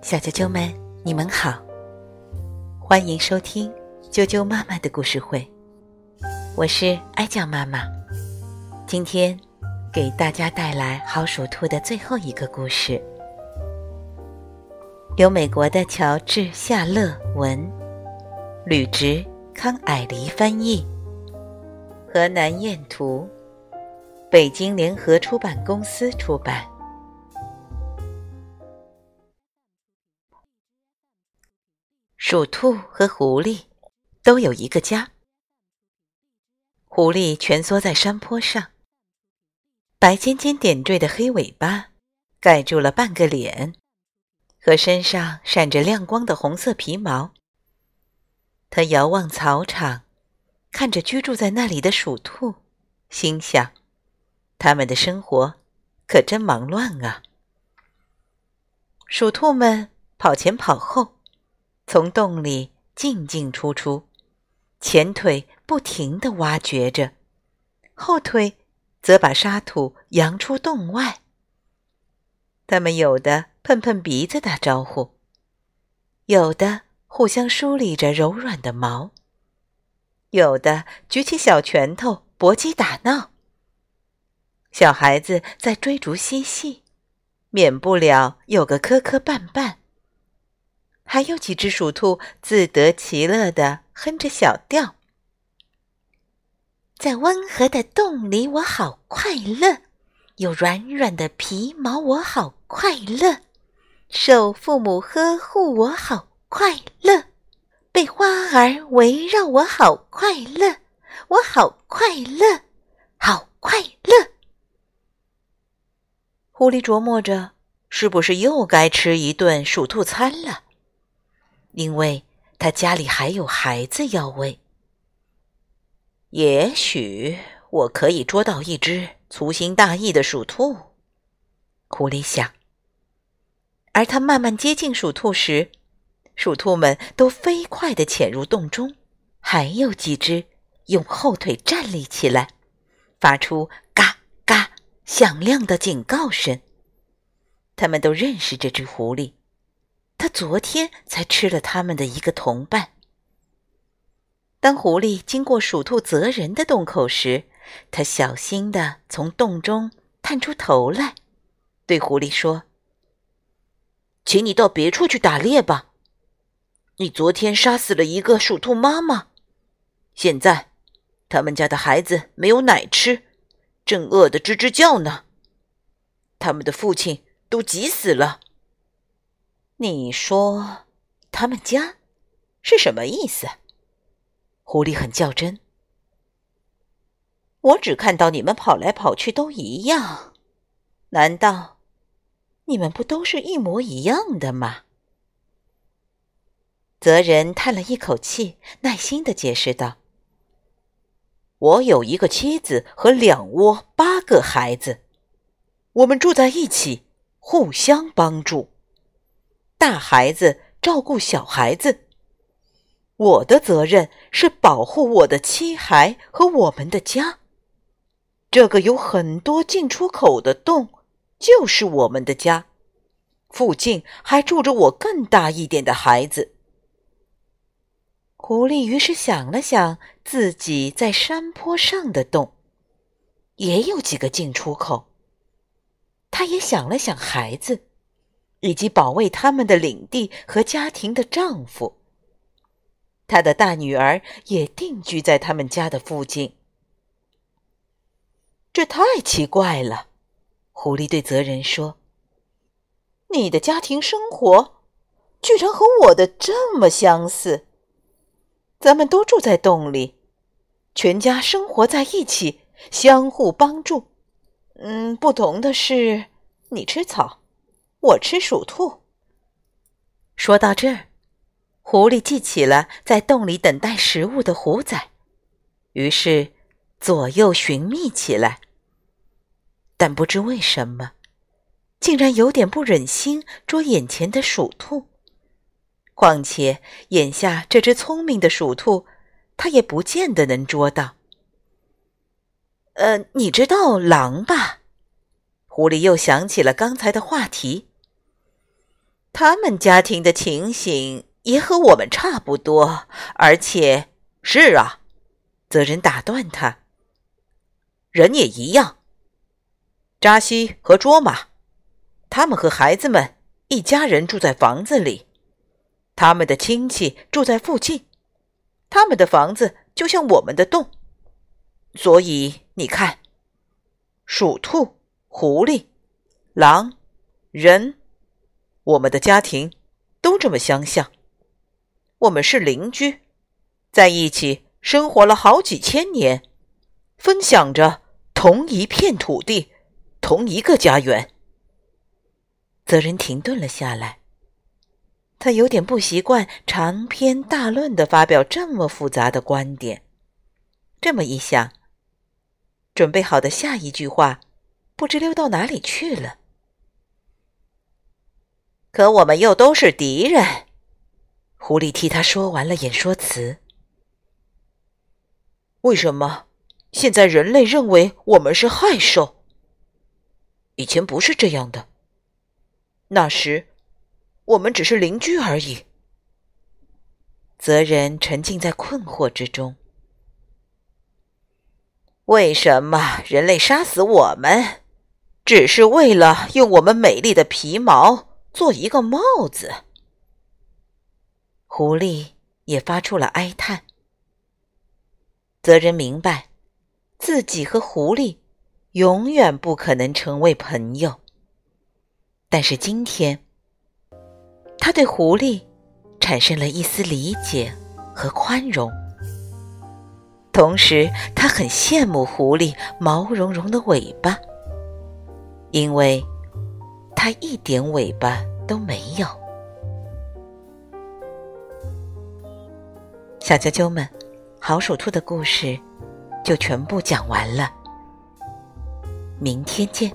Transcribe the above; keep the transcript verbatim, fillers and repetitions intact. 小啾啾们，你们好，欢迎收听啾啾妈妈的故事会，我是爱酱妈妈。今天给大家带来好鼠兔的最后一个故事，由美国的乔治·夏勒文、吕植、康矮黎翻译，河南雁图，北京联合出版公司出版。鼠兔和狐狸都有一个家。狐狸蜷缩在山坡上，白尖尖点缀的黑尾巴盖住了半个脸，和身上闪着亮光的红色皮毛。它遥望草场，看着居住在那里的鼠兔，心想，他们的生活可真忙乱啊。鼠兔们跑前跑后，从洞里进进出出，前腿不停地挖掘着，后腿则把沙土扬出洞外。它们有的碰碰鼻子打招呼，有的互相梳理着柔软的毛，有的举起小拳头搏击打闹。小孩子在追逐嬉戏，免不了有个磕磕绊绊。还有几只鼠兔自得其乐地哼着小调，在温和的洞里我好快乐，有软软的皮毛我好快乐，受父母呵护我好快乐，被花儿围绕我好快乐，我好快乐，好快乐。狐狸琢磨着，是不是又该吃一顿鼠兔餐了？因为他家里还有孩子要喂。也许我可以捉到一只粗心大意的鼠兔，狐狸想。而他慢慢接近鼠兔时，鼠兔们都飞快地潜入洞中，还有几只用后腿站立起来，发出嘎嘎响亮的警告声。他们都认识这只狐狸，他昨天才吃了他们的一个同伴。当狐狸经过鼠兔责人的洞口时，他小心地从洞中探出头来，对狐狸说，请你到别处去打猎吧，你昨天杀死了一个鼠兔妈妈，现在他们家的孩子没有奶吃，正饿得吱吱叫呢，他们的父亲都急死了。你说他们家是什么意思？狐狸很较真。我只看到你们跑来跑去都一样，难道你们不都是一模一样的吗？责人叹了一口气，耐心地解释道，我有一个妻子和两窝八个孩子，我们住在一起，互相帮助。大孩子照顾小孩子，我的责任是保护我的妻孩和我们的家。这个有很多进出口的洞就是我们的家，附近还住着我更大一点的孩子。狐狸于是想了想，自己在山坡上的洞也有几个进出口，他也想了想孩子以及保卫他们的领地和家庭的丈夫。她的大女儿也定居在他们家的附近。这太奇怪了，狐狸对责人说，你的家庭生活居然和我的这么相似，咱们都住在洞里，全家生活在一起，相互帮助。嗯，不同的是，你吃草，我吃鼠兔。说到这儿，狐狸记起了在洞里等待食物的虎仔，于是左右寻觅起来。但不知为什么，竟然有点不忍心捉眼前的鼠兔。况且眼下这只聪明的鼠兔，它也不见得能捉到。呃，你知道狼吧？狐狸又想起了刚才的话题。他们家庭的情形也和我们差不多，而且是啊，责人打断他，人也一样。扎西和卓玛，他们和孩子们一家人住在房子里，他们的亲戚住在附近，他们的房子就像我们的洞，所以你看，鼠兔、狐狸、狼、人，我们的家庭都这么相像。我们是邻居，在一起生活了好几千年，分享着同一片土地，同一个家园。责人停顿了下来，他有点不习惯长篇大论地发表这么复杂的观点。这么一想，准备好的下一句话不知溜到哪里去了。可我们又都是敌人，狐狸替他说完了演说词。为什么现在人类认为我们是害兽？以前不是这样的，那时我们只是邻居而已。责人沉浸在困惑之中。为什么人类杀死我们，只是为了用我们美丽的皮毛做一个帽子？狐狸也发出了哀叹。责人明白，自己和狐狸永远不可能成为朋友。但是今天，他对狐狸产生了一丝理解和宽容，同时他很羡慕狐狸毛茸茸的尾巴，因为它一点尾巴都没有。小啾啾们，好鼠兔的故事就全部讲完了，明天见。